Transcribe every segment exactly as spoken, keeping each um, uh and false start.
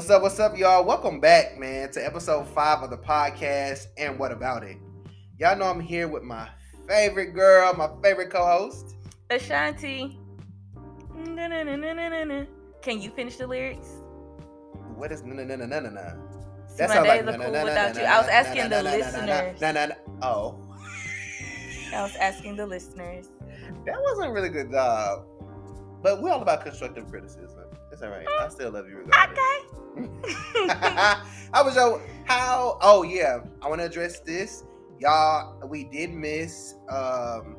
What's up, what's up, y'all? Welcome back, man, to episode five of the podcast, and what about it? Y'all know I'm here with my favorite girl, my favorite co-host. Ashanti. Na, na, na, na, na, na. Can you finish the lyrics? What is na na na na na na? That's my days are cool without you. I was asking the listeners. No, no, no. Oh. I was asking the listeners. That wasn't a really good job. But we're all about constructive criticism. It's all right. Mm. I still love you regardless. Okay. I was like, how? Oh, yeah. I want to address this. Y'all, we did miss um,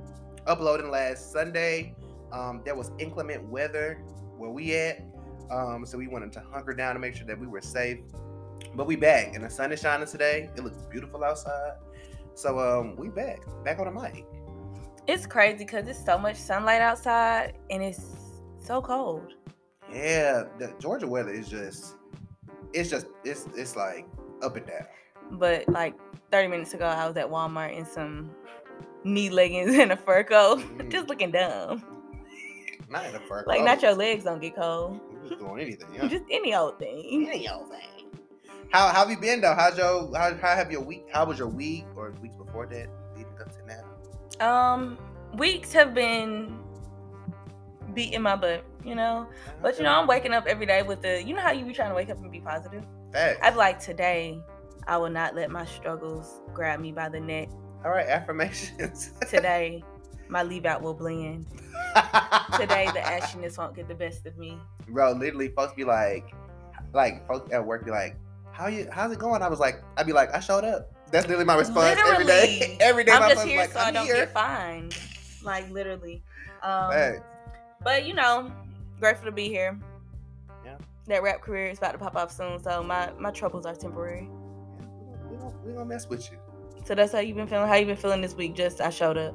uploading last Sunday. Um, there was inclement weather where we at. Um, so we wanted to hunker down to make sure that we were safe. But we back. And the sun is shining today. It looks beautiful outside. So um, we back. Back on the mic. It's crazy because it's so much sunlight outside. And it's so cold. Yeah, the Georgia weather is just, it's just, it's it's like up and down. But like thirty minutes ago, I was at Walmart in some knee leggings and a fur coat, mm. just looking dumb. Not in a fur coat. Like, not your legs don't get cold. You're just doing anything, yeah. Just any old thing. Any old thing. How, how have you been though? How's your, how, how have your week, how was your week or weeks before that leading up to now? Um, weeks have been beating my butt, you know, but you know, I'm waking up every day with the, you know how you be trying to wake up and be positive. Thanks. I'd like, today I will not let my struggles grab me by the neck. All right, affirmations. Today my leave out will blend. Today the ashiness won't get the best of me. Bro, literally folks be like, like folks at work be like, how you, how's it going? I was like, I'd be like, I showed up. That's literally my response. Literally, every day. Every day I'm my just here like, so I'm I don't here. Get fined. Like literally. Um, Thanks. But, you know, grateful to be here. Yeah. That rap career is about to pop off soon, so my, my troubles are temporary. Yeah, we don't, we don't mess with you. So that's how you've been feeling? How you been feeling this week? Just, I showed up?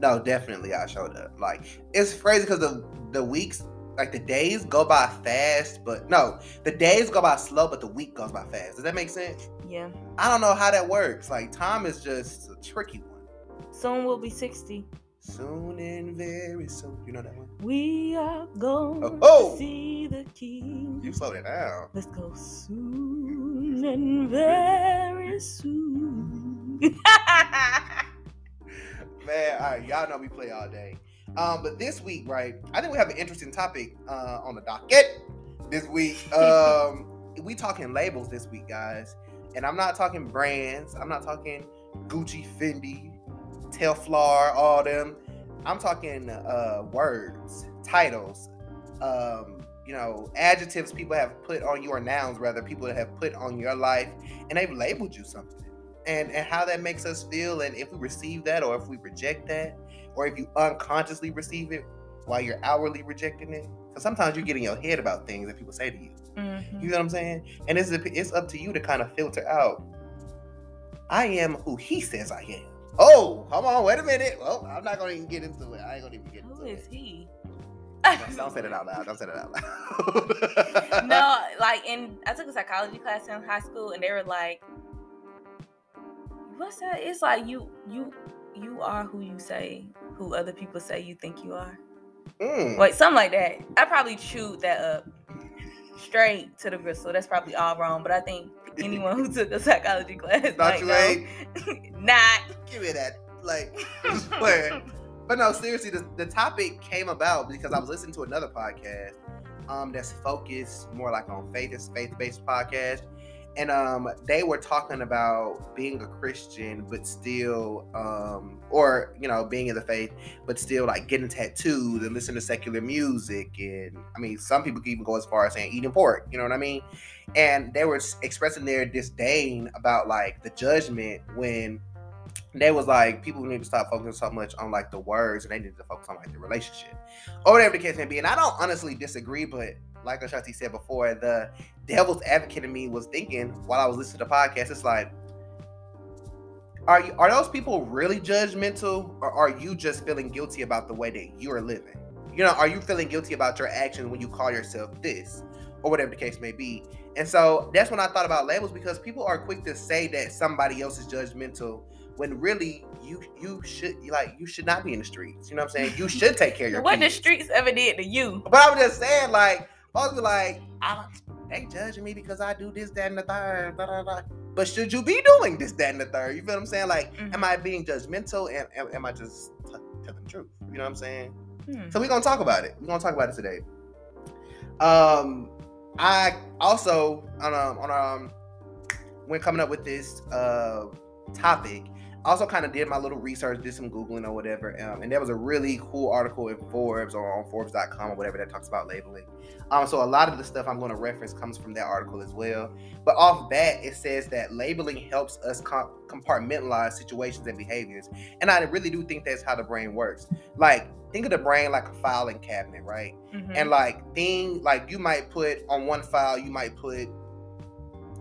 No, definitely I showed up. Like, it's crazy because the, the weeks, like the days go by fast, but no, the days go by slow, but the week goes by fast. Does that make sense? Yeah. I don't know how that works. Like, time is just a tricky one. Soon we'll be sixty. Soon and very soon. You know that one? We are going oh, oh. to see the king. You slowed it down. Let's go soon and very soon. Man, all right. Y'all know we play all day. Um, But this week, right, I think we have an interesting topic uh, on the docket this week. Um, we talking labels this week, guys. And I'm not talking brands. I'm not talking Gucci, Fendi, Telflar, all them. I'm talking uh, words, titles, um, you know, adjectives people have put on your nouns, rather, people that have put on your life, and they've labeled you something, and, and how that makes us feel, and if we receive that, or if we reject that, or if you unconsciously receive it while you're outwardly rejecting it. Because sometimes you get in your head about things that people say to you. Mm-hmm. You know what I'm saying? And it's, it's up to you to kind of filter out, I am who he says I am. Oh, come on, wait a minute. Well, I'm not going to even get into it. I ain't going to even get into it. Who is he? Don't, don't say that out loud. Don't say that out loud. No, like, in, I took a psychology class in high school, and they were like, what's that? It's like, you you, you are who you say, who other people say you think you are. Mm. Wait, something like that. I probably chewed that up straight to the gristle. That's probably all wrong, but I think anyone who took a psychology class not you ain't not give me that like word. But no, seriously, the, the topic came about because I was listening to another podcast um that's focused more like on faith. It's faith-based podcast, and um they were talking about being a Christian but still um or you know being in the faith but still like getting tattooed and listening to secular music, and I mean some people can even go as far as saying eating pork, you know what I mean? And they were expressing their disdain about like the judgment, when they was like, people need to stop focusing so much on like the words and they need to focus on like the relationship or whatever the case may be. And I don't honestly disagree, but like Ashanti said before, the devil's advocate in me was thinking while I was listening to the podcast, it's like, are you, are those people really judgmental, or are you just feeling guilty about the way that you are living? You know, are you feeling guilty about your actions when you call yourself this or whatever the case may be? And so that's when I thought about labels, because people are quick to say that somebody else is judgmental when really you you should like you should not be in the streets. You know what I'm saying? You should take care of your what kids. What the streets ever did to you. But I'm just saying, like, I was like, I, they judging me because I do this, that, and the third. Blah, blah, blah. But should you be doing this, that, and the third? You feel what I'm saying? Like, mm-hmm. am I being judgmental? And am, am I just t- telling the truth? You know what I'm saying? Mm-hmm. So we're going to talk about it. We're going to talk about it today. Um, I also, on, um, on um, when coming up with this uh, topic, I also kind of did my little research, did some Googling or whatever, um, and there was a really cool article in Forbes or on Forbes dot com or whatever that talks about labeling. Um, so a lot of the stuff I'm going to reference comes from that article as well. But off bat, it says that labeling helps us compartmentalize situations and behaviors. And I really do think that's how the brain works. Like, think of the brain like a filing cabinet, right? Mm-hmm. And like thing, like you might put on one file, you might put,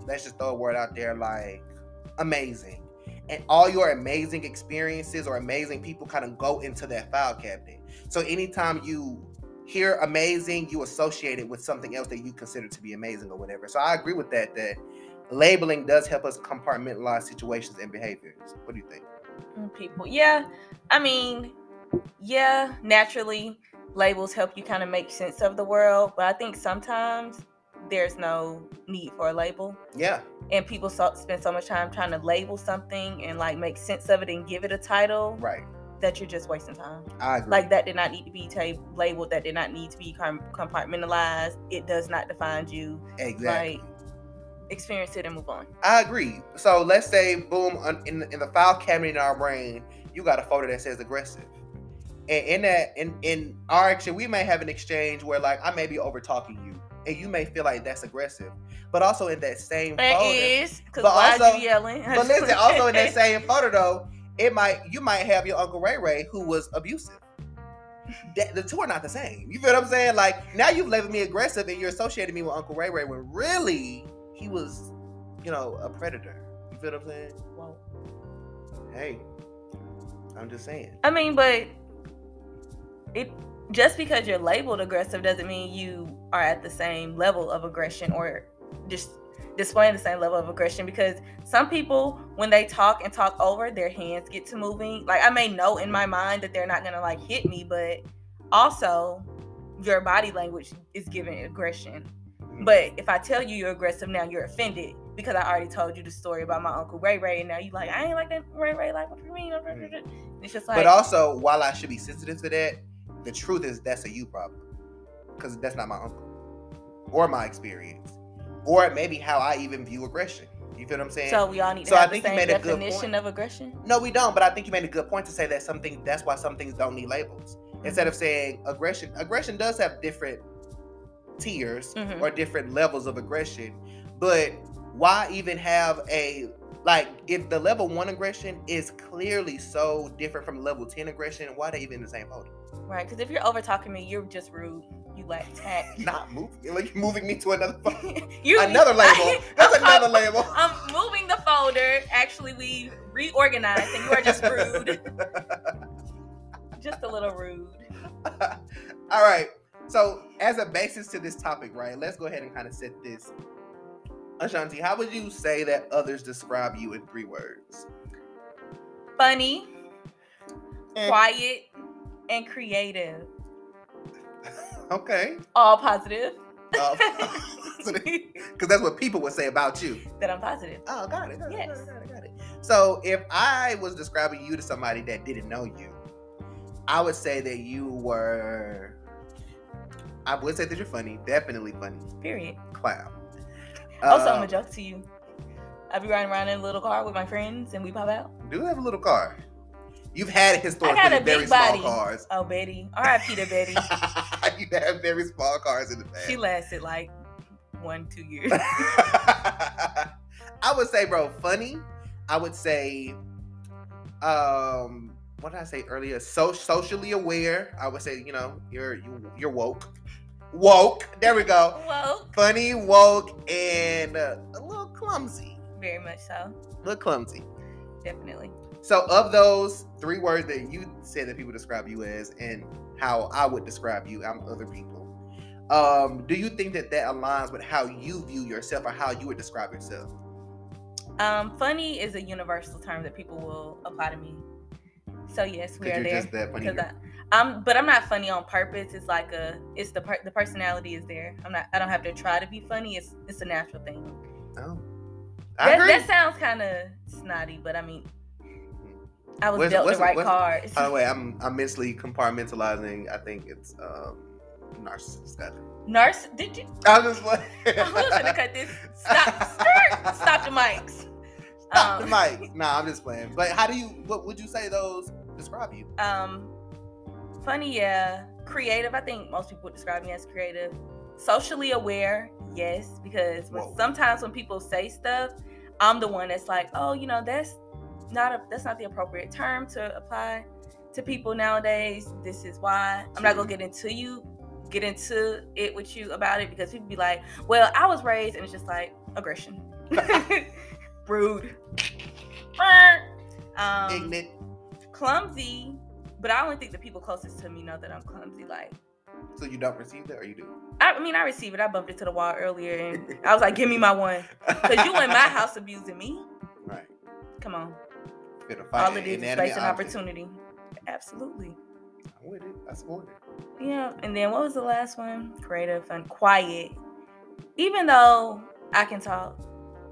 let's just throw a word out there, like amazing. And all your amazing experiences or amazing people kind of go into that file cabinet. So anytime you hear amazing, you associate it with something else that you consider to be amazing or whatever. So I agree with that, that labeling does help us compartmentalize situations and behaviors. What do you think? People. Yeah. I mean, yeah, naturally labels help you kind of make sense of the world. But I think sometimes there's no need for a label. Yeah. And people so, spend so much time trying to label something and like make sense of it and give it a title. Right. That you're just wasting time. I agree. Like that did not need to be tab- labeled. That did not need to be com- compartmentalized. It does not define you. Exactly. Like, experience it and move on. I agree. So let's say, boom, in, in the file cabinet in our brain, you got a folder that says aggressive. And in that, in, in our action, we may have an exchange where like, I may be over talking you. And you may feel like that's aggressive, but also in that same folder, it is, because why are you yelling? But listen, also in that same folder though, it might you might have your Uncle Ray Ray who was abusive. That, the two are not the same. You feel what I'm saying? Like now you've labeled me aggressive and you're associating me with Uncle Ray Ray when really he was, you know, a predator. You feel what I'm saying? Well, hey, I'm just saying. I mean, but it. Just because you're labeled aggressive doesn't mean you are at the same level of aggression or just displaying the same level of aggression, because some people, when they talk and talk over, their hands get to moving. Like I may know in my mind that they're not gonna like hit me, but also your body language is giving aggression. But if I tell you you're aggressive now, you're offended because I already told you the story about my Uncle Ray Ray, and now you like, I ain't like that Ray Ray, like what do you mean? It's just like. But also, while I should be sensitive to that, the truth is that's a you problem, because that's not my uncle or my experience or maybe how I even view aggression. You feel what I'm saying? So we all need to so have I think the same you made definition of aggression? No, we don't. But I think you made a good point to say that something, that's why some things don't need labels. Mm-hmm. Instead of saying aggression, aggression does have different tiers mm-hmm. or different levels of aggression. But why even have a... Like, if the level one aggression is clearly so different from level ten aggression, why are they even in the same folder? Right, because if you're over talking me, you're just rude. You lack tact. Not moving, like moving me to another folder. you, another label. That's I'm another called, label. I'm moving the folder. Actually, we reorganized, and you are just rude. Just a little rude. All right. So, as a basis to this topic, right? Let's go ahead and kind of set this. Ashanti, how would you say that others describe you in three words? Funny, and quiet, and creative. Okay. All positive. Because uh, that's what people would say about you. That I'm positive. Oh, got it. Got yes. It, got it, got it. So if I was describing you to somebody that didn't know you, I would say that you were... I would say that you're funny. Definitely funny. Period. Clown. Also, I'm a joke to you. I be riding around in a little car with my friends, and we pop out. Do you have a little car? You've had historically very small cars. Oh, Betty. R I P to Betty. You have very small cars in the past. She lasted like one, two years. I would say, bro, funny. I would say, um, what did I say earlier? So- socially aware. I would say, you know, you're you, you're woke. Woke. There we go. Woke. Funny, woke, and uh, a little clumsy. Very much so. A little clumsy. Definitely. So of those three words that you said that people describe you as and how I would describe you, I'm other people. Um, do you think that that aligns with how you view yourself or how you would describe yourself? Um, funny is a universal term that people will apply to me. So yes, we are there. You're just that funny. I'm, but I'm not funny on purpose. It's like a, it's the per, the personality is there. I'm not, I don't have to try to be funny. It's, it's a natural thing. Oh, I that, agree. That sounds kind of snotty, but I mean, I was where's, dealt where's, the right cards. By the way, I'm, I'm mentally compartmentalizing. I think it's um, narcissist. Nurse, did you? I was just like, I'm gonna cut this. Stop, start, stop the mics. Stop um, the mics. Nah, I'm just playing. But how do you? What would you say those describe you? Um. Funny, yeah. Creative. I think most people would describe me as creative. Socially aware, yes, because when, sometimes when people say stuff, I'm the one that's like, oh, you know, that's not a that's not the appropriate term to apply to people nowadays. This is why I'm not gonna get into you, get into it with you about it, because people be like, well, I was raised, and it's just like aggression, rude, um, ignorant, clumsy. But I only think the people closest to me know that I'm clumsy. Like, so you don't receive that, or you do? I mean, I receive it. I bumped it to the wall earlier, and I was like, "Give me my one," because you in my house abusing me. Right. Come on. All it is is space and opportunity. Absolutely. I'm with it. I support it. Yeah. And then what was the last one? Creative, fun, quiet. Even though I can talk,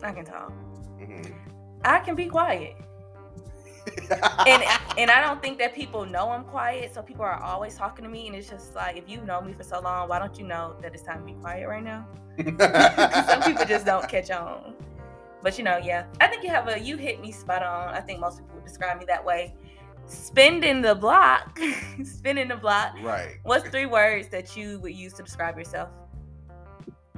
I can talk. Mm-hmm. I can be quiet. and and I don't think that people know I'm quiet, so people are always talking to me, and it's just like, if you know me for so long, why don't you know that it's time to be quiet right now? Some people just don't catch on. But you know, yeah, I think you have a you hit me spot on. I think most people would describe me that way. Spinning the block, spinning the block. Right. What's three words that you would use to describe yourself?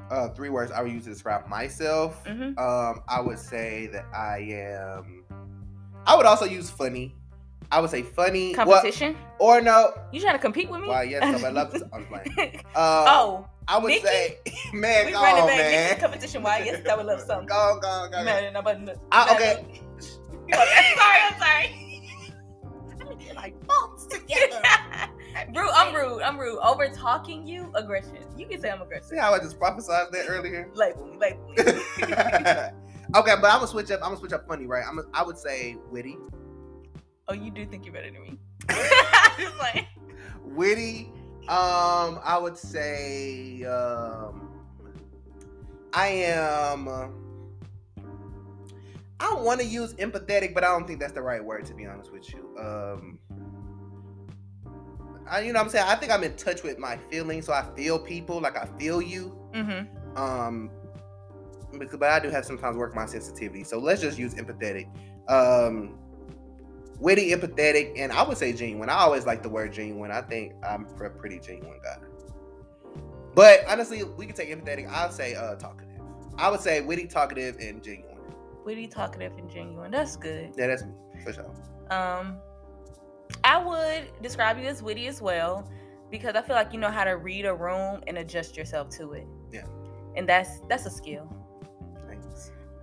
Uh, three words I would use to describe myself. Mm-hmm. Um, I would say that I am. I would also use funny. I would say funny. Competition? Well, or no. You trying to compete with me? Why, yes, somebody loves it. I'm playing. Um, oh. I would Nikki? Say, man, we go on, back. Man. Nikki, competition, why, yes, I would love something. Go on, go on, go on. Man, nobody, nobody, I, okay. I'm sorry, I'm sorry. I'm going to get my bolts together. Rude, I'm rude, I'm rude. Over talking you, aggression. You can say I'm aggressive. See how I just prophesized that earlier? Label me, label me. Okay, but I'm gonna switch up. I'm gonna switch up funny, right? I'm. Gonna, I would say witty. Oh, you do think you're better than me? Just like witty. Um, I would say um, I am. Uh, I want to use empathetic, but I don't think that's the right word, to be honest with you. Um, I, you know what I'm saying? I think I'm in touch with my feelings, so I feel people, like I feel you. Mm-hmm. Um. But I do have sometimes work my sensitivity, so let's just use empathetic, um, witty, empathetic, and I would say genuine. I always like the word genuine. I think I'm a pretty genuine guy. But honestly, we can take empathetic. I'll say uh, talkative. I would say witty, talkative, and genuine. Witty, talkative, and genuine. That's good. Yeah, that's me for sure. Um, I would describe you as witty as well, because I feel like you know how to read a room and adjust yourself to it. Yeah, and that's that's a skill.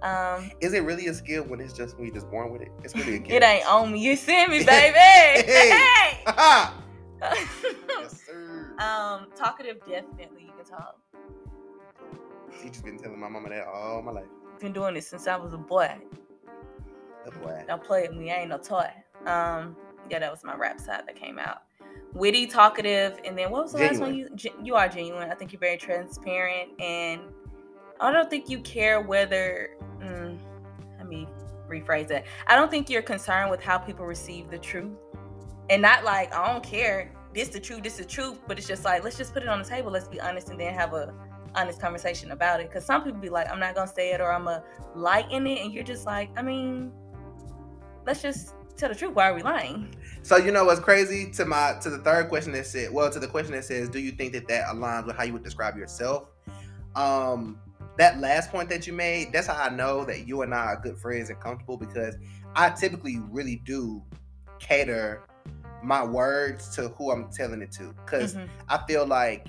Um, is it really a skill when it's just when you just born with it? It's really a gift. It ain't on me. You see me, baby. Hey. Hey. Uh-huh. Yes, sir. Um, talkative, definitely you can talk. She's just been telling my mama that all my life. Been doing this since I was a boy. A boy. Don't play with me. I ain't no toy. Um, yeah, that was my rap side that came out. Witty, talkative, and then what was the genuine. Last one? You gen- you are genuine. I think you're very transparent, and I don't think you care whether. Mm, let me rephrase that. I don't think you're concerned with how people receive the truth, and not like I don't care. This the truth. This the truth. But it's just like, let's just put it on the table. Let's be honest, and then have a honest conversation about it. Because some people be like, I'm not gonna say it, or I'm a lighten it, and you're just like, I mean, let's just tell the truth. Why are we lying? So you know what's crazy to my to the third question that said, well, to the question that says, do you think that that aligns with how you would describe yourself? Um. That last point that you made, that's how I know that you and I are good friends and comfortable, because I typically really do cater my words to who I'm telling it to. Because mm-hmm. I feel like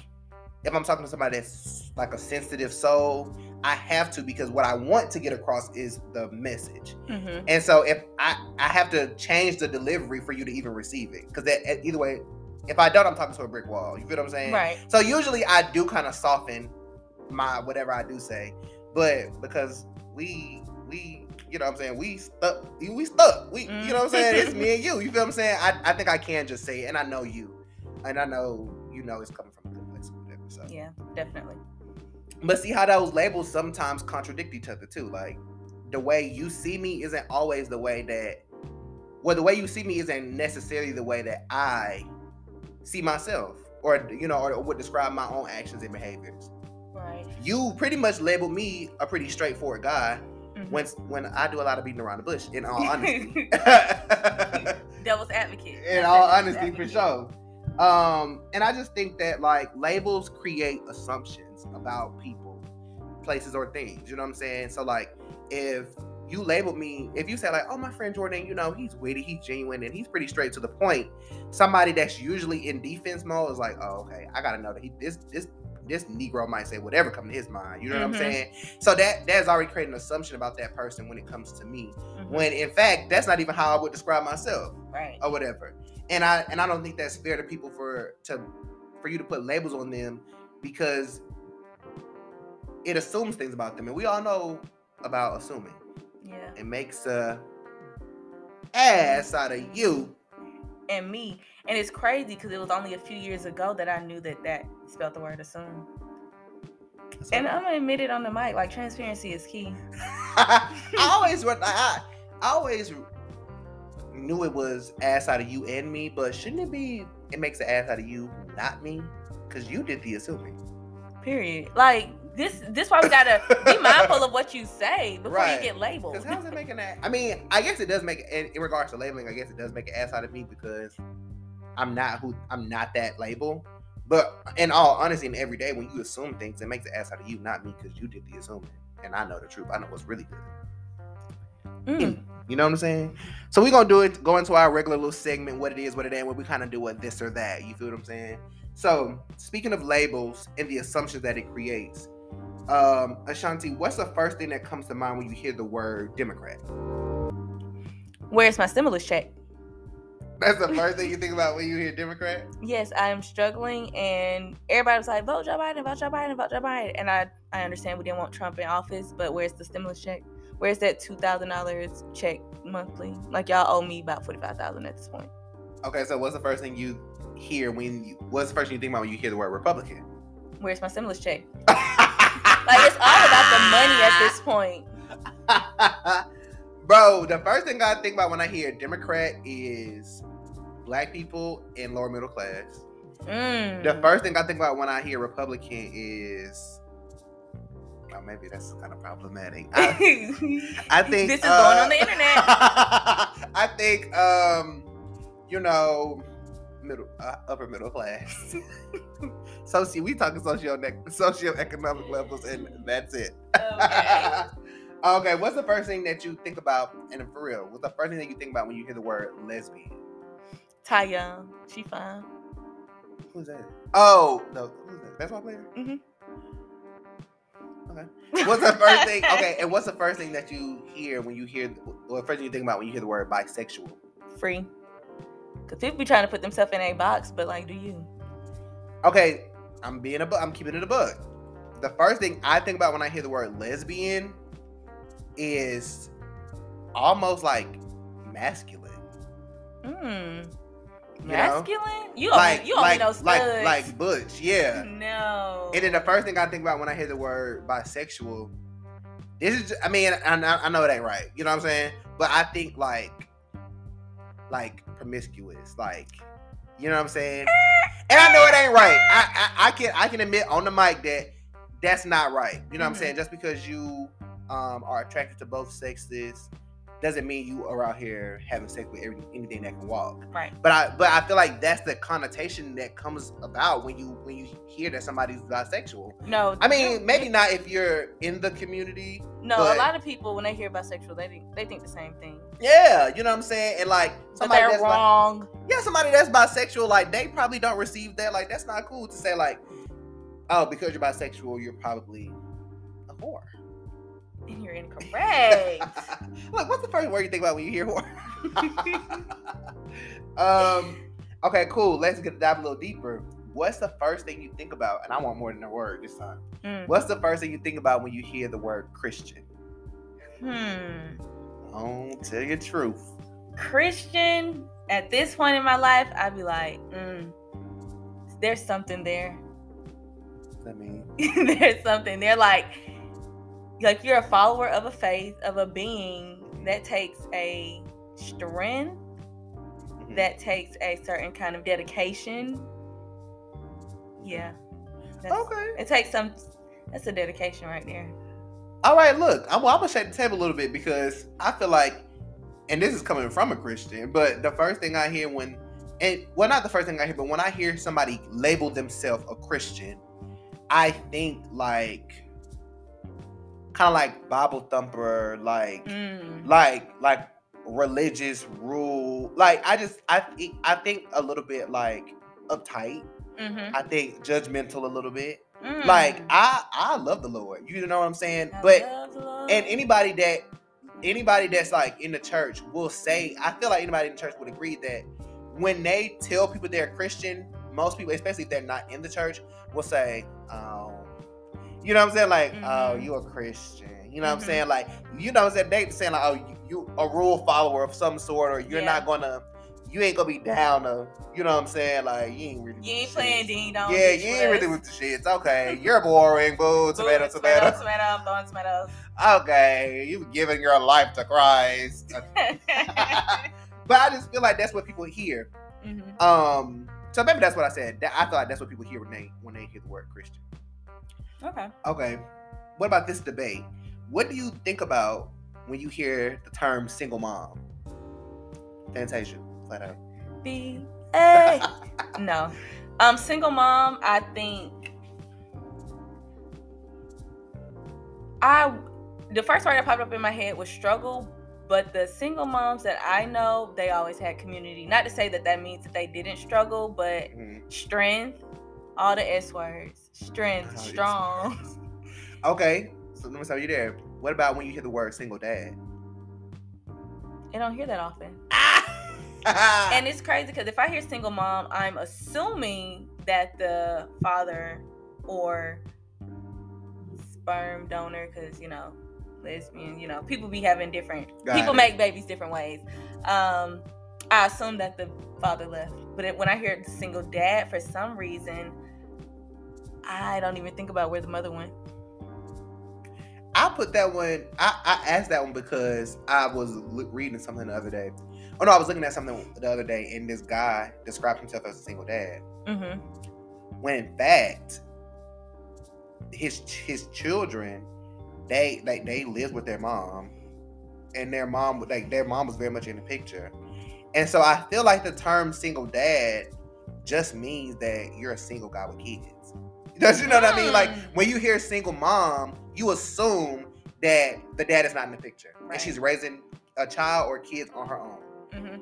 if I'm talking to somebody that's like a sensitive soul, I have to, because what I want to get across is the message. Mm-hmm. And so if I, I have to change the delivery for you to even receive it, because that either way, if I don't, I'm talking to a brick wall. You feel what I'm saying? Right. So usually I do kind of soften my whatever I do say, but because we we you know what I'm saying, we stuck we stuck we mm. you know what I'm saying, it's me and you you feel what I'm saying, I, I think I can just say it, and I know you, And I know, you know, it's coming from a good place or whatever. So yeah, definitely. But see how those labels sometimes contradict each other too. Like, the way you see me isn't always the way that, well, the way you see me isn't necessarily the way that I see myself, or, you know, or, or would describe my own actions and behaviors. Right. You pretty much labeled me a pretty straightforward guy. Mm-hmm. When when I do a lot of beating around the bush, in all honesty. Devil's advocate. In all honesty, for sure. Um, and I just think that, like, labels create assumptions about people, places, or things. You know what I'm saying? So, like, if you label me, if you say, like, oh, my friend Jordan, you know, he's witty, he's genuine, and he's pretty straight to the point, somebody that's usually in defense mode is like, oh, okay, I gotta know that he this this this Negro might say whatever come to his mind. You know mm-hmm. what I'm saying? So that that's already creating an assumption about that person when it comes to me. Mm-hmm. When in fact, that's not even how I would describe myself. Right. Or whatever. And I and I don't think that's fair to people for to for you to put labels on them, because it assumes things about them. And we all know about assuming. Yeah. It makes a ass out of you. And me. And it's crazy because it was only a few years ago that I knew that that spelled the word assume. That's and right. I'm going to admit it on the mic. Like, transparency is key. I always I, I always knew it was ass out of you and me, but shouldn't it be it makes an ass out of you, not me? Because you did the assuming. Period. Like, this this why we got to be mindful of what you say before right. you get labeled. Because how's it making that? I mean, I guess it does make, in, in regards to labeling, I guess it does make an ass out of me because I'm not who I'm not that label. But in all honesty, and every day when you assume things, it makes an ass out of you, not me, because you did the assuming. And I know the truth. I know what's really good. Mm. And, you know what I'm saying? So we're going to do it, go into our regular little segment, what it is, what it ain't, where we kind of do a this or that. You feel what I'm saying? So speaking of labels and the assumptions that it creates, Um, Ashanti, what's the first thing that comes to mind when you hear the word Democrat? Where's my stimulus check? That's the first thing you think about when you hear Democrat? Yes, I am struggling, and everybody was like, vote Joe Biden, vote Joe Biden, vote Joe Biden. And I, I understand we didn't want Trump in office, but where's the stimulus check? Where's that two thousand dollars check monthly? Like, y'all owe me about forty-five thousand dollars at this point. Okay, so what's the first thing you hear when you, what's the first thing you think about when you hear the word Republican? Where's my stimulus check? Like, it's all about the money at this point. Bro, the first thing I think about when I hear Democrat is black people and lower middle class. Mm. The first thing I think about when I hear Republican is, well, maybe that's kind of problematic. I, I think this is uh, going on the internet. I think, um, you know, middle uh, upper middle class. So see, we talking socio socioeconomic levels, and that's it. Okay. Okay, what's the first thing that you think about, and for real, what's the first thing that you think about when you hear the word lesbian? Taya, she fine. Who's that? Oh, no, who's that? Basketball player? Mm-hmm. Okay. What's the first thing, okay, and what's the first thing that you hear when you hear, well, first thing you think about when you hear the word bisexual? Free. Because people be trying to put themselves in a box, but, like, do you? Okay, I'm being a bu- I'm keeping it a bug. The first thing I think about when I hear the word lesbian is almost like masculine. Mm. You masculine? Know? You only, like, you only like, know studs. Like, like butch, yeah. No. And then the first thing I think about when I hear the word bisexual, this is, just, I mean, I, I know it ain't right. You know what I'm saying? But I think, like, like promiscuous, like, you know what I'm saying? And I know it ain't right. I, I I can I can admit on the mic that that's not right. You know what I'm saying? Just because you um, are attracted to both sexes doesn't mean you are out here having sex with every, anything that can walk. Right. But I but I feel like that's the connotation that comes about when you when you hear that somebody's bisexual. No. I mean, maybe not if you're in the community. No, but a lot of people when they hear bisexual, they think, they think the same thing. Yeah, you know what I'm saying? And like somebody that's wrong. Like, yeah, somebody that's bisexual, like they probably don't receive that. Like, that's not cool to say, like, oh, because you're bisexual, you're probably a whore. And you're incorrect. Like, what's the first word you think about when you hear whore? um okay, cool. Let's get dive a little deeper. What's the first thing you think about? And I want more than a word this time. Mm. What's the first thing you think about when you hear the word Christian? Hmm. I'll tell you the truth. Christian, at this point in my life, I'd be like, mm, there's something there. I mean, there's something. They're like, like you're a follower of a faith, of a being that takes a strength, mm-hmm. that takes a certain kind of dedication. Yeah. That's, okay. It takes some. That's a dedication right there. All right, look, I'm, I'm gonna shake the table a little bit because I feel like, and this is coming from a Christian, but the first thing I hear when, and well, not the first thing I hear, but when I hear somebody label themselves a Christian, I think like, kind of like Bible thumper, like, mm. like, like religious rule, like I just, I, I think a little bit like uptight. Mm-hmm. I think judgmental a little bit. Mm. Like I, I love the Lord. You know what I'm saying? I but and anybody that anybody that's like in the church will say, I feel like anybody in the church would agree that when they tell people they're Christian, most people, especially if they're not in the church, will say, um, you know what I'm saying? Like, mm-hmm. oh, you a Christian. You know mm-hmm. what I'm saying? Like, you know what I'm saying? They saying like, oh, you, you a rule follower of some sort, or you're yeah. not gonna. You ain't gonna be down to, you know what I'm saying? Like, you ain't really. You ain't playing ding dong. Yeah, you ain't really with the shits. Okay, you're boring, boo. Tomato, tomato. Tomato, I'm throwing tomatoes. Okay, you've given your life to Christ. But I just feel like that's what people hear. Mm-hmm. Um, so maybe that's what I said. I thought that's what people hear when they when they hear the word Christian. Okay. Okay. What about this debate? What do you think about when you hear the term single mom? Fantasia. B A no, um, single mom. I think I the first word that popped up in my head was struggle, but the single moms that I know, they always had community. Not to say that that means that they didn't struggle, but mm-hmm. strength, all the S words, strength, oh, strong. Yes. Okay, so let me stop you there. What about when you hear the word single dad? I don't hear that often. And it's crazy because if I hear single mom, I'm assuming that the father or sperm donor, because, you know, lesbian, you know, people be having different, Got people it. Make babies different ways. Um, I assume that the father left. But it, when I hear single dad, for some reason, I don't even think about where the mother went. I put that one, I, I asked that one because I was reading something the other day. Oh no, I was looking at something the other day and this guy described himself as a single dad. Mm-hmm. When in fact, his his children, they like they lived with their mom, and their mom like their mom was very much in the picture. And so I feel like the term single dad just means that you're a single guy with kids. Does you know mm. what I mean? Like when you hear single mom, you assume that the dad is not in the picture. Right. And she's raising a child or kids on her own. Mm-hmm.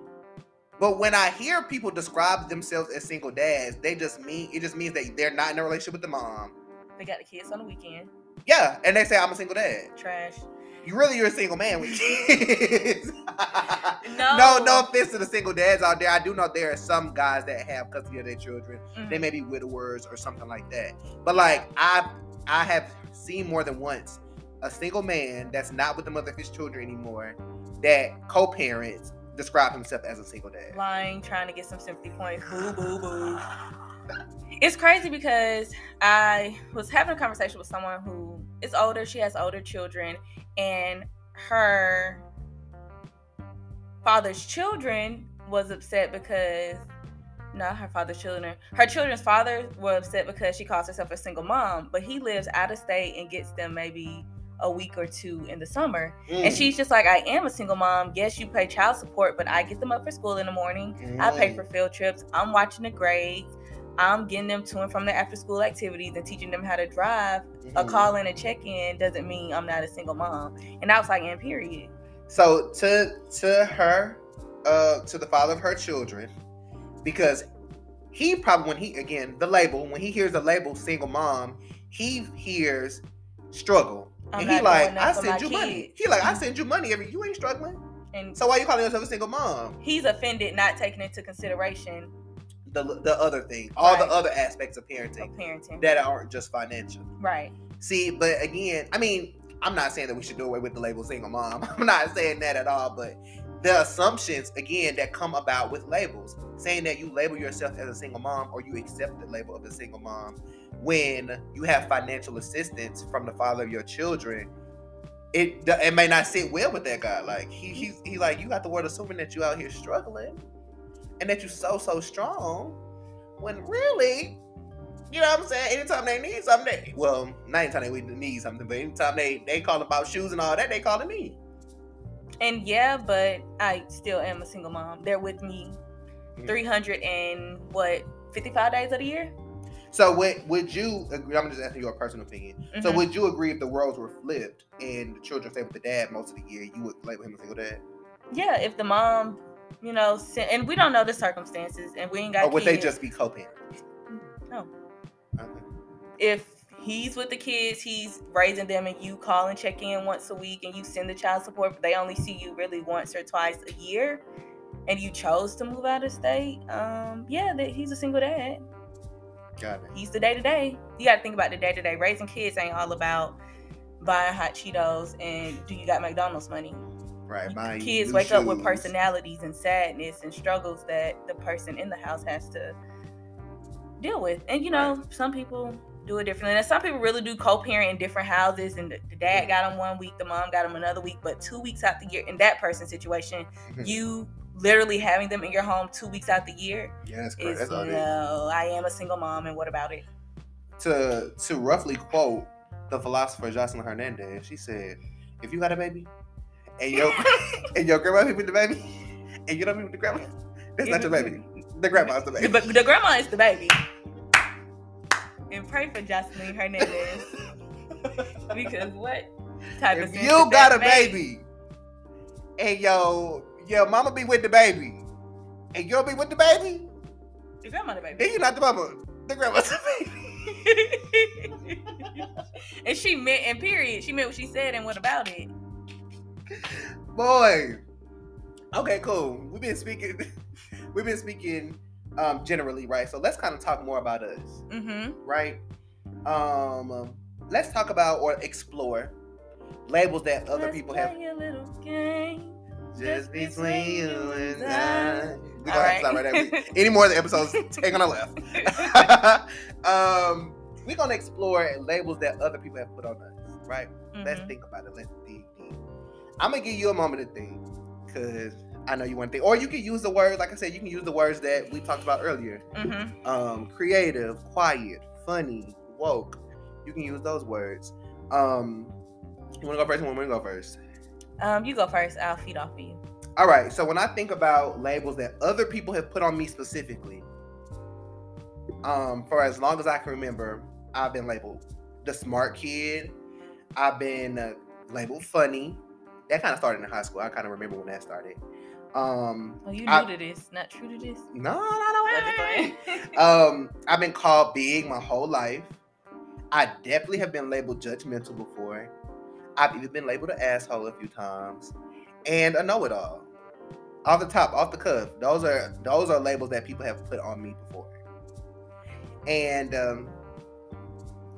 But when I hear people describe themselves as single dads, they just mean it just means that they're not in a relationship with the mom. They got the kids on the weekend. Yeah, and they say I'm a single dad. Trash. You really you're a single man with kids. no, no, no offense to the single dads out there. I do know there are some guys that have custody of their children. Mm-hmm. They may be widowers or something like that. But like I, I have seen more than once a single man that's not with the mother of his children anymore that co-parents. Describe himself as a single dad. Lying, trying to get some sympathy points. Boo, boo, boo. It's crazy because I was having a conversation with someone who is older. She has older children, and her father's children was upset because not her father's children. Her children's father were upset because she calls herself a single mom, but he lives out of state and gets them maybe a week or two in the summer. Mm. And she's just like, I am a single mom. Yes, you pay child support, but I get them up for school in the morning. Mm. I pay for field trips. I'm watching the grades. I'm getting them to and from their after school activities and teaching them how to drive. Mm. A call in and check in doesn't mean I'm not a single mom. And I was like, and period. So to to her, uh, to the father of her children, because he probably, when he, again, the label, when he hears the label single mom, he hears struggle. I'm and he like, I send you kids. money. He like, I send you money every, you ain't struggling. And so why you calling yourself a single mom? He's offended not taking into consideration The the other thing. All right. The other aspects of parenting. Of parenting. That aren't just financial. Right. See, but again, I mean, I'm not saying that we should do away with the label single mom. I'm not saying that at all, but the assumptions, again, that come about with labels, saying that you label yourself as a single mom or you accept the label of a single mom when you have financial assistance from the father of your children. It it may not sit well with that guy. Like he he he like, you got the word assuming that you out here struggling and that you so so strong, when really, you know what I'm saying, anytime they need something, they, well, not anytime they need something, but anytime they they call about shoes and all that, they calling me. And yeah, but I still am a single mom. They're with me, mm-hmm. three hundred and what fifty-five days of the year. So would would you agree? I'm just asking your personal opinion. Mm-hmm. So would you agree if the roles were flipped and the children stayed with the dad most of the year, you would label him a single dad? Yeah, if the mom, you know, and we don't know the circumstances, and we ain't got. Or would kids. They just be co-parents? No. Okay. If he's with the kids, he's raising them, and you call and check in once a week, and you send the child support, but they only see you really once or twice a year, and you chose to move out of state. Um, yeah, that he's a single dad. Got it. He's the day-to-day. You got to think about the day-to-day. Raising kids ain't all about buying hot Cheetos and do you got McDonald's money. Right. Buying kids wake shoes. Up with personalities and sadness and struggles that the person in the house has to deal with. And, you know, right. Some people do it differently. And some people really do co-parent in different houses, and the, the dad got them one week, the mom got them another week, but two weeks out the year in that person's situation, you literally having them in your home two weeks out the year. Yeah, that's correct. That's all it is. No, I am a single mom, and what about it? To to roughly quote the philosopher Jocelyn Hernandez, she said, "If you got a baby, and your and your grandma be with the baby, and you don't be with the grandma, that's not your baby. The grandma's the baby. The, the grandma is the baby." And pray for Jocelyn Hernandez because what type if of you got a baby, baby and yo. Yeah, mama be with the baby, and you'll be with the baby. The grandma, the baby. Then you're not the mama. The grandma's the baby. And she meant, and period, she meant what she said, and what about it? Boy. Okay, cool. We've been speaking. We've been speaking um, generally, right? So let's kind of talk more about us, mm-hmm. right? Um, let's talk about or explore labels that let's other people play have. A little game. Just between you and I. We're gonna have to stop right there. Any more of the episodes, take on the left. um, we're gonna explore labels that other people have put on us, right? Mm-hmm. Let's think about it. Let's dig deep. I'm gonna give you a moment to think, cause I know you want to think. Or you can use the words, like I said, you can use the words that we talked about earlier. Mm-hmm. Um, creative, quiet, funny, woke. You can use those words. Um, you wanna go first? You wanna go first? Um, you go first. I'll feed off of you. All right. So when I think about labels that other people have put on me specifically, um, for as long as I can remember, I've been labeled the smart kid. I've been uh, labeled funny. That kind of started in high school. I kind of remember when that started. Um, oh, you new I, to this? Not true to this? No, no, no. um, I've been called big my whole life. I definitely have been labeled judgmental before. I've even been labeled an asshole a few times, and a know-it-all. Off the top, off the cuff, those are those are labels that people have put on me before. And um,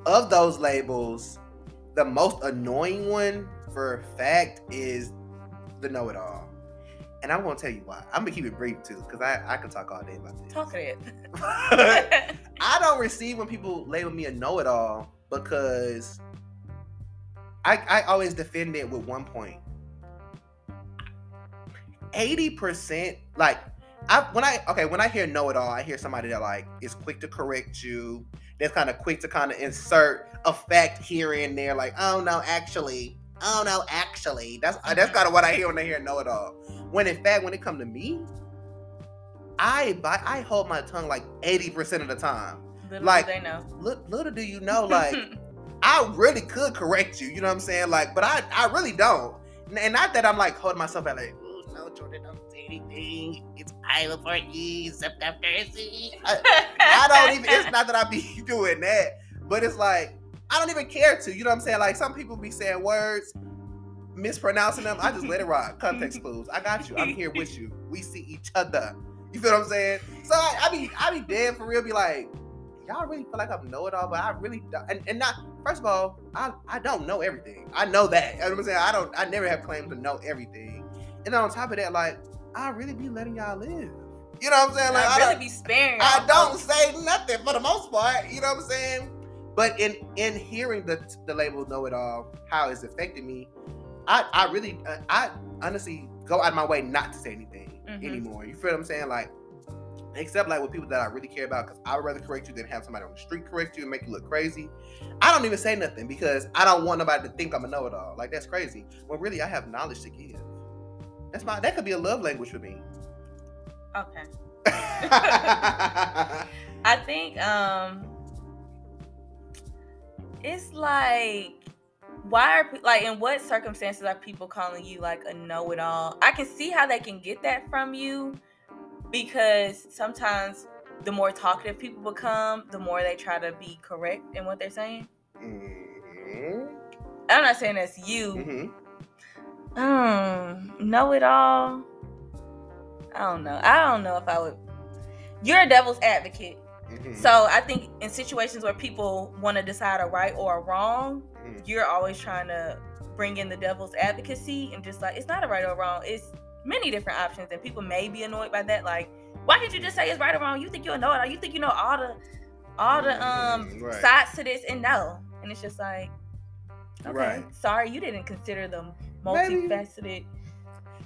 of those labels, the most annoying one for a fact is the know-it-all. And I'm gonna tell you why. I'm gonna keep it brief too, because I I could talk all day about this. Talk it. I don't receive when people label me a know-it-all because. I, I always defend it with one point. eighty percent, like, I when I, okay, when I hear know-it-all, I hear somebody that, like, is quick to correct you. That's kind of quick to kind of insert a fact here and there, like, oh, no, actually. Oh, no, actually. That's that's kind of what I hear when I hear know-it-all. When, in fact, when it comes to me, I, I hold my tongue, like, eighty percent of the time. Little like, do they know. Little, little do you know, like... I really could correct you, you know what I'm saying? Like, but I, I really don't. And not that I'm like holding myself out like, oh no, Jordan, don't say anything. It's I before E, except after C. I, I don't even, it's not that I be doing that, but it's like, I don't even care to, you know what I'm saying? Like some people be saying words, mispronouncing them. I just let it rock. Context clues. I got you. I'm here with you. We see each other. You feel what I'm saying? So I, I be, I be dead for real, be like, y'all really feel like I know it all, but I really don't. And, and not, first of all, I, I don't know everything. I know that. You know what I'm saying? I don't, I never have claimed to know everything. And on top of that, like, I really be letting y'all live. You know what I'm saying? Like, I really I be sparing. I don't say nothing for the most part. You know what I'm saying? But in in hearing the the label know-it-all, how it's affected me, I I really I honestly go out of my way not to say anything mm-hmm. anymore. You feel what I'm saying? Like, except like with people that I really care about, because I would rather correct you than have somebody on the street correct you and make you look crazy. I don't even say nothing because I don't want nobody to think I'm a know-it-all. Like, that's crazy. When really I have knowledge to give. That's my that could be a love language for me. Okay. I think um it's like, why are like in what circumstances are people calling you like a know-it-all? I can see how they can get that from you, because sometimes the more talkative people become, the more they try to be correct in what they're saying. Mm-hmm. I'm not saying that's you. Mm-hmm. Um, know-it-all. I don't know. I don't know if I would. You're a devil's advocate. Mm-hmm. So I think in situations where people want to decide a right or a wrong, mm-hmm. you're always trying to bring in the devil's advocacy and just like, it's not a right or a wrong. It's many different options, and people may be annoyed by that. Like, why can't you just say it's right or wrong? You think you know it? You think you know all the all the um right. sides to this? And no, and it's just like, okay, right. sorry, you didn't consider the multifaceted. Maybe.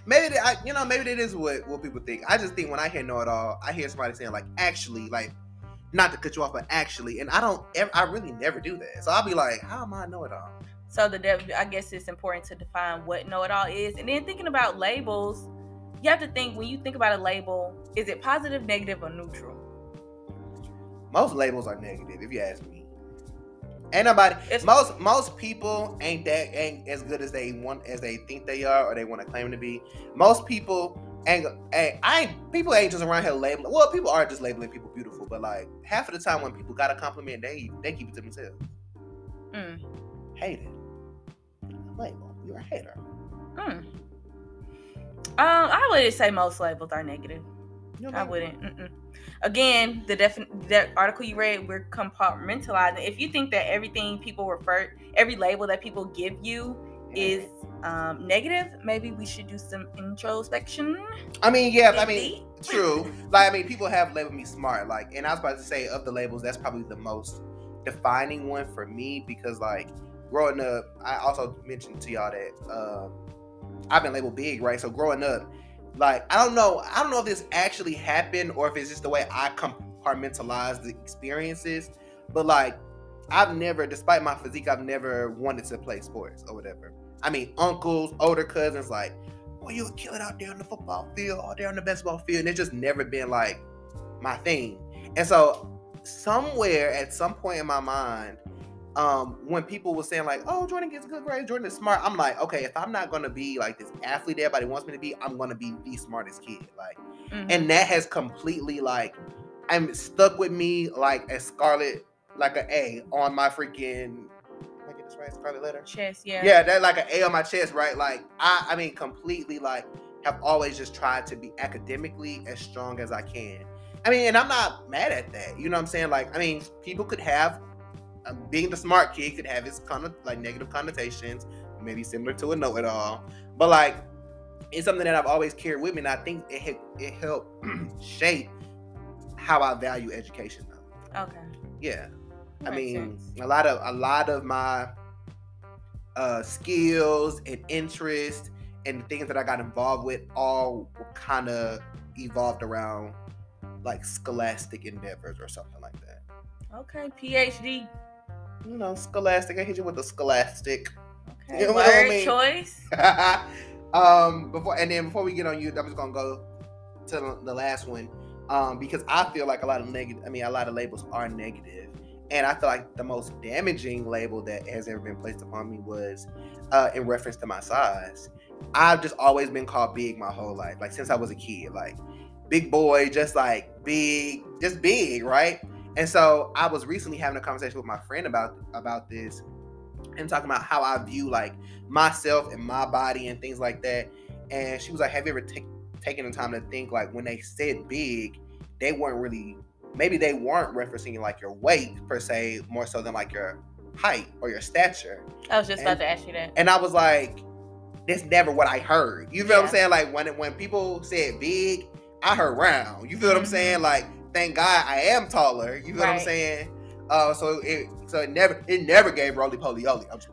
Maybe they, I, you know, maybe that is what, what people think. I just think when I hear know-it-all, I hear somebody saying like, actually, like, not to cut you off, but actually, and I don't, ever, I really never do that. So I'll be like, how am I know-it-all? So the dev- I guess it's important to define what know-it-all is, and then thinking about labels, you have to think when you think about a label, is it positive, negative, or neutral? Most labels are negative, if you ask me. Ain't nobody. It's, most most people ain't that ain't as good as they want as they think they are or they want to claim to be. Most people ain't, ain't I ain't, people ain't just around here labeling. Well, people are just labeling people beautiful, but like half of the time when people got a compliment, they they keep it to themselves. Mm. Hate it. Label. You're a hater. Mm. Um, I wouldn't say most labels are negative. No, I wouldn't. Mm-mm. Again, the defi- that article you read, we're compartmentalizing. If you think that everything people refer, every label that people give you is um, negative, maybe we should do some introspection. I mean, yeah, I mean, true. Like, I mean, people have labeled me smart. Like, and I was about to say, of the labels, that's probably the most defining one for me, because, like, growing up, I also mentioned to y'all that uh, I've been labeled big, right? So growing up, Like, I don't know. I don't know if this actually happened or if it's just the way I compartmentalize the experiences. But, like, I've never, despite my physique, I've never wanted to play sports or whatever. I mean, uncles, older cousins, like, boy, you would kill it out there on the football field or there on the basketball field. And it's just never been, like, my thing. And so somewhere at some point in my mind, Um, when people were saying like, oh, Jordan gets good grades, Jordan is smart, I'm like, okay, if I'm not going to be like this athlete everybody wants me to be, I'm going to be the smartest kid. Like, mm-hmm. and that has completely like, I'm stuck with me like a scarlet, like an A on my freaking, did I get this right, scarlet letter? Chest, yeah. Yeah, that like an A on my chest, right? Like, I, I mean, completely like have always just tried to be academically as strong as I can. I mean, and I'm not mad at that. You know what I'm saying? Like, I mean, people could have being the smart kid could have its kind of like negative connotations, maybe similar to a know-it-all, but like it's something that I've always carried with me, and I think it it helped shape how I value education though. Okay. Yeah. That I mean, sense. a lot of a lot of my uh, skills and interests and the things that I got involved with all kind of evolved around like scholastic endeavors or something like that. Okay, P H D. You know, scholastic. I hit you with a scholastic. Okay. You know what I mean? Choice. um, before and then before we get on you, I'm just gonna go to the last one. Um, because I feel like a lot of negative. I mean, a lot of labels are negative, and I feel like the most damaging label that has ever been placed upon me was uh, in reference to my size. I've just always been called big my whole life, like since I was a kid, like big boy, just like big, just big, right? And so I was recently having a conversation with my friend about about this and talking about how I view like myself and my body and things like that. And she was like, have you ever t- taken the time to think like when they said big, they weren't really, maybe they weren't referencing like your weight per se, more so than like your height or your stature. I was just and, about to ask you that. And I was like, that's never what I heard. You feel yeah. what I'm saying? Like when when people said big, I heard round. You feel what I'm saying? Like, thank God I am taller. You feel right. what I'm saying? Uh, so it so it never it never gave roly poly oly. I'm just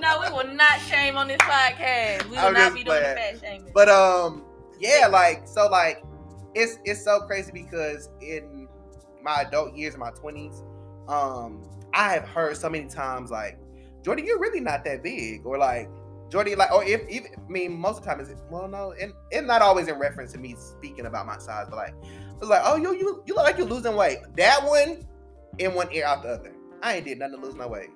No, we will not shame on this podcast. We will I'm not be doing the fat shaming. But um, yeah, like so, like it's it's so crazy because in my adult years, in my twenties, um, I have heard so many times like, Jordy, you're really not that big, or like, Jordy, like, or if even I mean, most of the time is well, no, and and not always in reference to me speaking about my size, but like, it's like, oh, you you you look like you're losing weight. That one in one ear out the other. I ain't did nothing to lose my weight.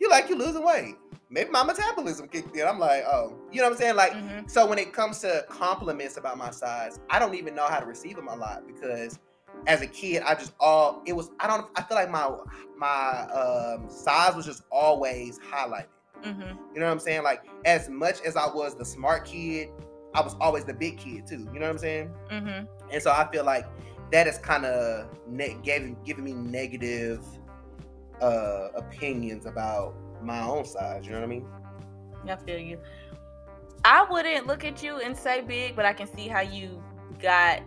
You like you losing weight. Maybe my metabolism kicked in. I'm like, oh, you know what I'm saying? Like, mm-hmm. so when it comes to compliments about my size, I don't even know how to receive them a lot because as a kid, I just all, it was, I don't, I feel like my, my um, size was just always highlighted. Mm-hmm. You know what I'm saying? Like, as much as I was the smart kid, I was always the big kid too. You know what I'm saying? Mm-hmm. And so I feel like that is kind of ne- giving, giving me negative uh, opinions about my own size, you know what I mean? I feel you. I wouldn't look at you and say big, but I can see how you got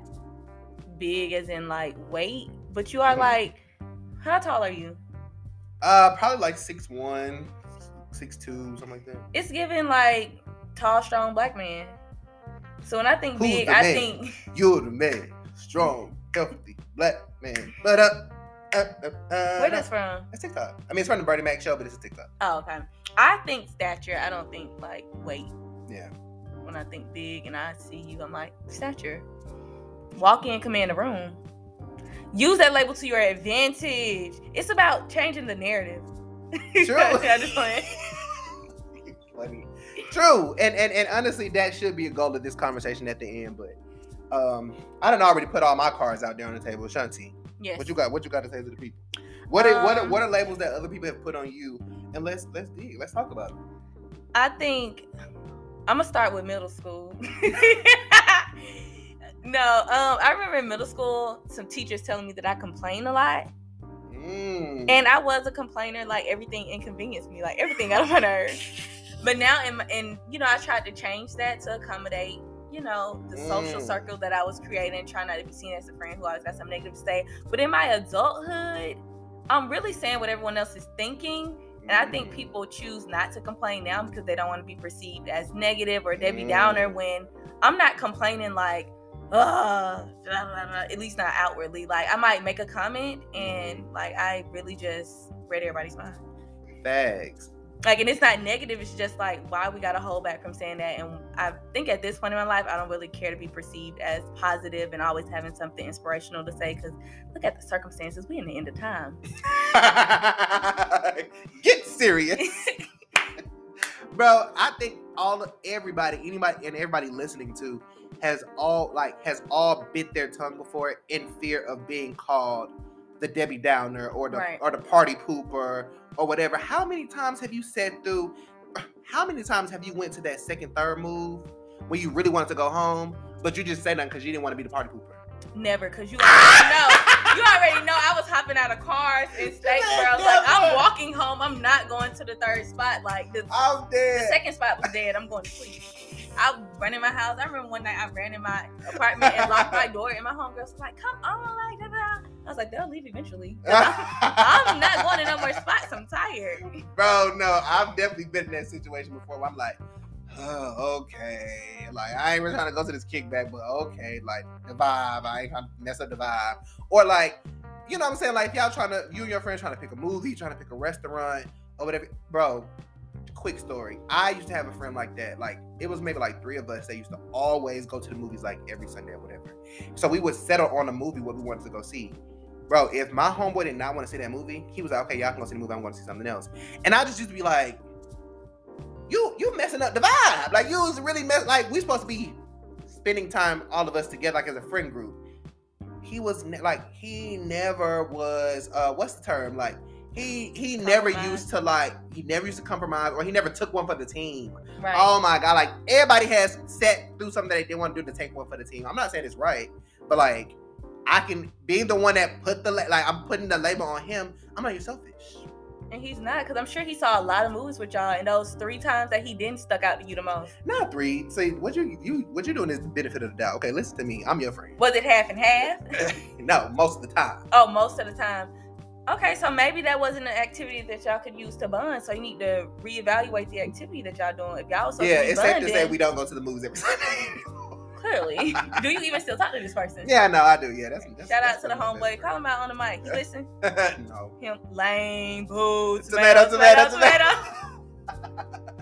big as in like weight. But you are mm-hmm. like, how tall are you? Uh, probably like six one, six two, something like that. It's giving like tall, strong black man. So when I think Who's big, I man? think you're the man, strong, healthy, black man. But up. Uh, uh, uh, Where that's from? It's TikTok. I mean, it's from the Bernie Mac show, but it's a TikTok. Oh, okay. I think stature. I don't think like weight. Yeah. When I think big and I see you, I'm like stature. Walk in, command the room. Use that label to your advantage. It's about changing the narrative. True. I just playing. Funny. True. And and and honestly, that should be a goal of this conversation at the end. But um, I done already put all my cards out there on the table, Ashanti. Yes. What you got? What you got to say to the people? What are, um, what are, what are labels that other people have put on you? And let's let's dig. Let's talk about it. I think I'm gonna start with middle school. No, um, I remember in middle school, some teachers telling me that I complain a lot, mm. and I was a complainer. Like everything inconvenienced me. Like everything got on my nerves. But now, in my, and you know, I tried to change that to accommodate. You know, the mm. social circle that I was creating, trying not to be seen as a friend who always got some negative to say. But in my adulthood, I'm really saying what everyone else is thinking. And I think people choose not to complain now because they don't want to be perceived as negative or Debbie mm. Downer when I'm not complaining like, ugh, blah, blah, blah, at least not outwardly. Like, I might make a comment and, like, I really just read everybody's mind. Thanks. Like, and it's not negative. It's just like, why we got to hold back from saying that. And I think at this point in my life, I don't really care to be perceived as positive and always having something inspirational to say. Because look at the circumstances. We in the end of time. Get serious. Bro, I think all of everybody, anybody and everybody listening to has all, like, has all bit their tongue before in fear of being called the Debbie Downer or the right. or the party pooper or whatever. How many times have you said through, how many times have you went to that second, third move when you really wanted to go home, but you just said nothing because you didn't want to be the party pooper? Never, because you already know. You already know I was hopping out of cars in states where I was like, I'm walking home. I'm not going to the third spot. Like, the, I'm dead. The second spot was dead. I'm going to sleep. I ran in my house. I remember one night I ran in my apartment and locked my door, and my homegirls was like, come on, like, da, da. I was like, they'll leave eventually. I'm, I'm not going to no more spots. I'm tired. Bro, no, I've definitely been in that situation before where I'm like, oh, okay. Like, I ain't really trying to go to this kickback, but okay. Like, the vibe. I ain't trying to mess up the vibe. Or like, you know what I'm saying? Like, y'all trying to, you and your friends trying to pick a movie, trying to pick a restaurant or whatever. Bro, quick story. I used to have a friend like that. Like, it was maybe like three of us that used to always go to the movies like every Sunday or whatever. So we would settle on a movie what we wanted to go see. Bro, if my homeboy did not want to see that movie, he was like, okay, y'all can go see the movie. I'm going to see something else. And I just used to be like, you you messing up the vibe. Like, you was really mess. Like, we supposed to be spending time, all of us together, like as a friend group. He was ne- like, he never was, uh, what's the term? Like, he he compromise. never used to like, he never used to compromise or he never took one for the team. Right. Oh my God. Like, everybody has sat through something that they didn't want to do to take one for the team. I'm not saying it's right, but like, I can be the one that put the, la- like I'm putting the label on him. I'm like, you're selfish. And he's not, because I'm sure he saw a lot of movies with y'all, and those three times that he didn't stuck out to you the most. Not three. See, what you you what you're doing is the benefit of the doubt. Okay, listen to me. I'm your friend. Was it half and half? No, most of the time. Oh, most of the time. Okay, so maybe that wasn't an activity that y'all could use to bond. So you need to reevaluate the activity that y'all doing. If y'all so yeah, it's safe to say we don't go to the movies every Sunday. Clearly. Do you even still talk to this person? Yeah, no, I do. Yeah, that's, that's shout that's out to the homeboy. Call him out on the mic. You listen. No. Him lame boots. Tomato, tomato, tomato. tomato.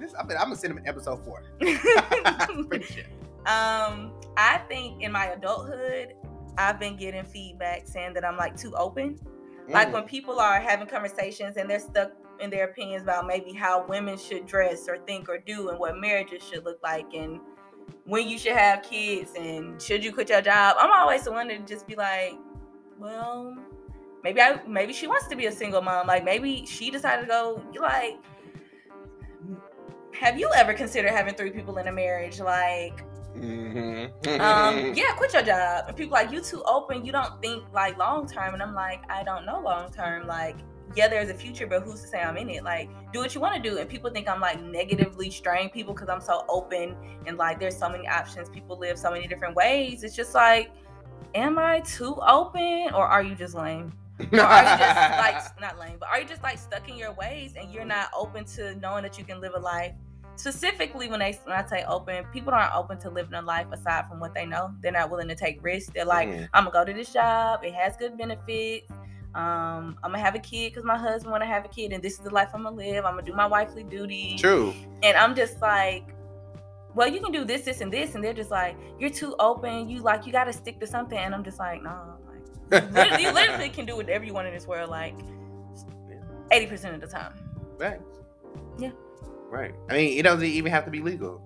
This, I mean, I'm gonna send him episode four. Pretty sure. Um, I think in my adulthood, I've been getting feedback saying that I'm like too open. Mm. Like when people are having conversations and they're stuck in their opinions about maybe how women should dress or think or do and what marriages should look like and when you should have kids and should you quit your job, I'm always the one to just be like, well, maybe I maybe she wants to be a single mom. Like maybe she decided to go. You like, have you ever considered having three people in a marriage? Like, mm-hmm. um, yeah, quit your job. And people are like, you too open. You don't think like long term. And I'm like, I don't know long term. Like, yeah, there's a future, but who's to say I'm in it? Like, do what you want to do. And people think I'm like negatively straying people because I'm so open and like there's so many options. People live so many different ways. It's just like, am I too open or are you just lame? Or are you just like, not lame, but are you just like stuck in your ways and you're not open to knowing that you can live a life? Specifically, when they when I say open, people aren't open to living a life aside from what they know. They're not willing to take risks. They're like, mm. I'm going to go to this job. It has good benefits. Um, I'm gonna have a kid because my husband wanna have a kid, and this is the life I'm gonna live. I'm gonna do my wifely duty. True. And I'm just like, well, you can do this, this, and this, and they're just like, you're too open. You like, you gotta stick to something. And I'm just like, no, like, you, literally, you literally can do whatever you want in this world, like eighty percent of the time. Right. Yeah. Right. I mean, it doesn't even have to be legal.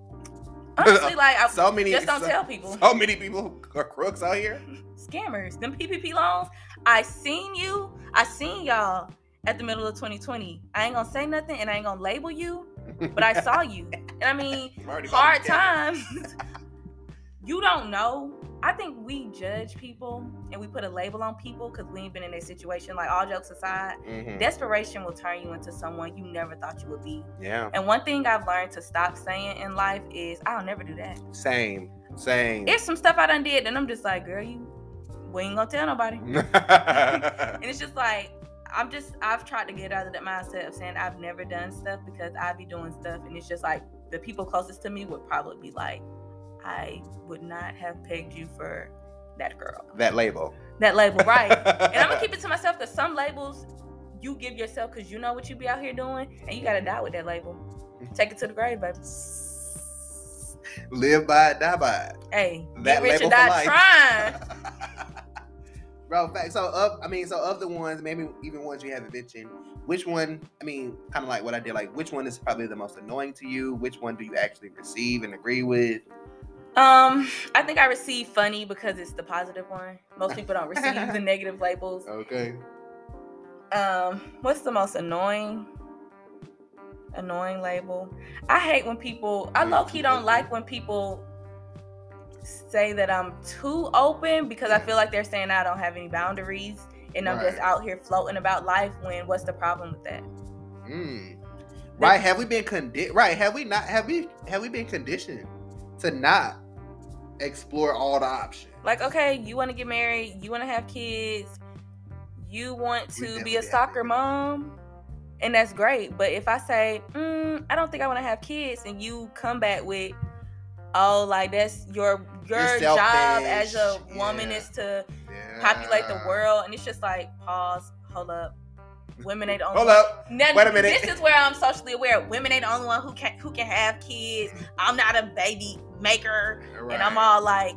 Honestly, like, I so many, just don't so, tell people. So many people are crooks out here. Scammers. Them P P P loans. I seen you. I seen y'all at the middle of twenty twenty. I ain't going to say nothing, and I ain't going to label you, but I saw you. And I mean, hard times. You don't know. I think we judge people, and we put a label on people because we ain't been in their situation. Like, all jokes aside, mm-hmm. desperation will turn you into someone you never thought you would be. Yeah. And one thing I've learned to stop saying in life is, I'll never do that. Same. Same. It's some stuff I done did, and I'm just like, girl, you... we ain't gonna tell nobody. And it's just like, I'm just, I've tried to get out of that mindset of saying I've never done stuff because I be doing stuff. And it's just like, the people closest to me would probably be like, I would not have pegged you for that girl. That label. That label, right. And I'm gonna keep it to myself because some labels you give yourself because you know what you be out here doing and you gotta die with that label. Take it to the grave, baby. Live by it, die by it. Hey, that get rich or die trying. Bro, so of I mean, so of the ones, maybe even ones you haven't mentioned, which one? I mean, kind of like what I did. Like, which one is probably the most annoying to you? Which one do you actually receive and agree with? Um, I think I receive funny because it's the positive one. Most people don't receive the negative labels. Okay. Um, what's the most annoying? Annoying label. I hate when people. I low key don't like when people say that I'm too open because I feel like they're saying I don't have any boundaries and I'm right. just out here floating about life when what's the problem with that? Mm. Right. Have we been condi- right. Have we not, have we, have we been conditioned to not explore all the options? Like, okay, you want to get married, you want to have kids, you want to be a soccer happy. mom, and that's great. But if I say, mm, I don't think I want to have kids, and you come back with, oh, like that's your your job as a woman yeah. is to yeah. populate the world, and it's just like pause, hold up. Women ain't the only. Hold one. up. Now, wait a minute. This is where I'm socially aware. Women ain't the only one who can who can have kids. I'm not a baby maker, right. and I'm all like,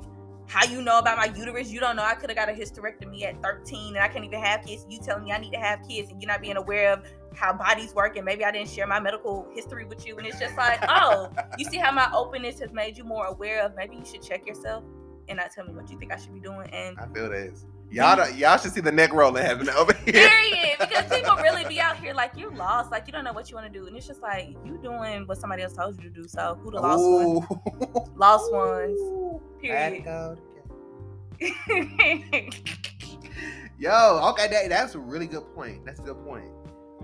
how you know about my uterus? You don't know. I could have got a hysterectomy at thirteen, and I can't even have kids. You telling me I need to have kids, and you're not being aware of how bodies work, and maybe I didn't share my medical history with you. And it's just like, oh, you see how my openness has made you more aware of maybe you should check yourself and not tell me what you think I should be doing. And I feel this. Y'all don't, y'all should see the neck rolling happening over here. Period. Because people really be out here like, you lost. Like, you don't know what you want to do. And it's just like, you doing what somebody else told you to do. So who the lost Ooh. one? Lost Ooh. ones. Period. Yo, okay, that, that's a really good point. That's a good point.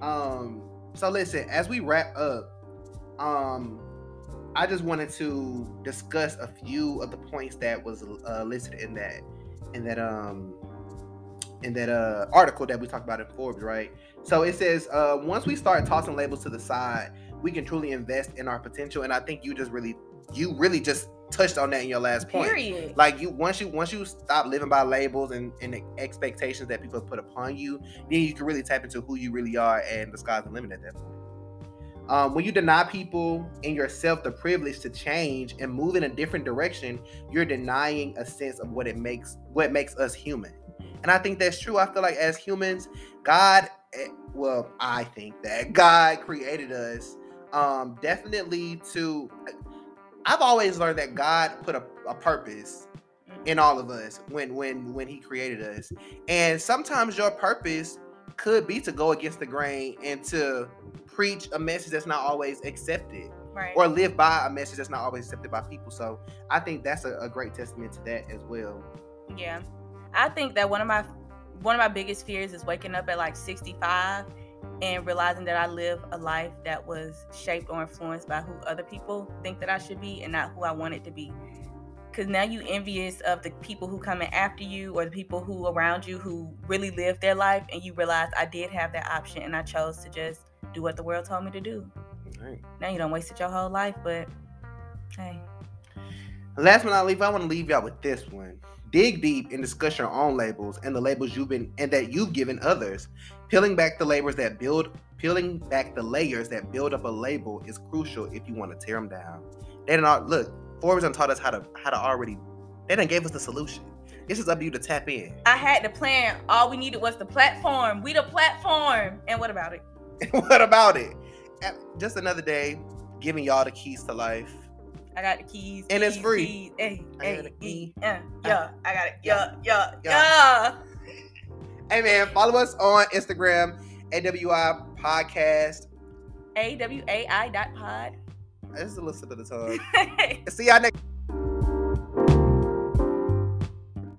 Um, so listen, as we wrap up, um, I just wanted to discuss a few of the points that was uh, listed in that in that um in that uh article that we talked about in Forbes, right? So it says, uh, once we start tossing labels to the side, we can truly invest in our potential. And I think you just really, you really just touched on that in your last point. Period. Like you, once you, once you stop living by labels and, and the expectations that people put upon you, then you can really tap into who you really are, and the sky's the limit at that point. Um, when you deny people and yourself the privilege to change and move in a different direction, you're denying a sense of what it makes, what makes us human. And I think that's true. I feel like as humans, God, well, I think that God created us um, definitely to, I've always learned that God put a, a purpose in all of us when, when, when he created us. And sometimes your purpose could be to go against the grain and to preach a message that's not always accepted, right, or live by a message that's not always accepted by people. So I think that's a, a great testament to that as well. Yeah. I think that one of my one of my biggest fears is waking up at like sixty-five and realizing that I live a life that was shaped or influenced by who other people think that I should be and not who I want it to be. Because now you envious of the people who come in after you or the people who around you who really live their life, and you realize I did have that option and I chose to just do what the world told me to do. Right. Now you done wasted your whole life, but hey. Last but not least, I want to leave y'all with this one. Dig deep and discuss your own labels and the labels you've been and that you've given others. Peeling back the layers that build, peeling back the layers that build up a label is crucial if you want to tear them down. They don't look. Forbes done taught us how to how to already. They done gave us the solution. It's just up to you to tap in. I had the plan. All we needed was the platform. We the platform. And what about it? What about it? Just another day, giving y'all the keys to life. I got the keys. And keys, it's free. Keys, ay, I ay, got it. E, uh, yeah, uh, I got it. Yeah, yeah, yeah. Hey, man, follow us on Instagram, A W I Podcast. A W A I dot pod. Just a little sip of the tongue. See y'all next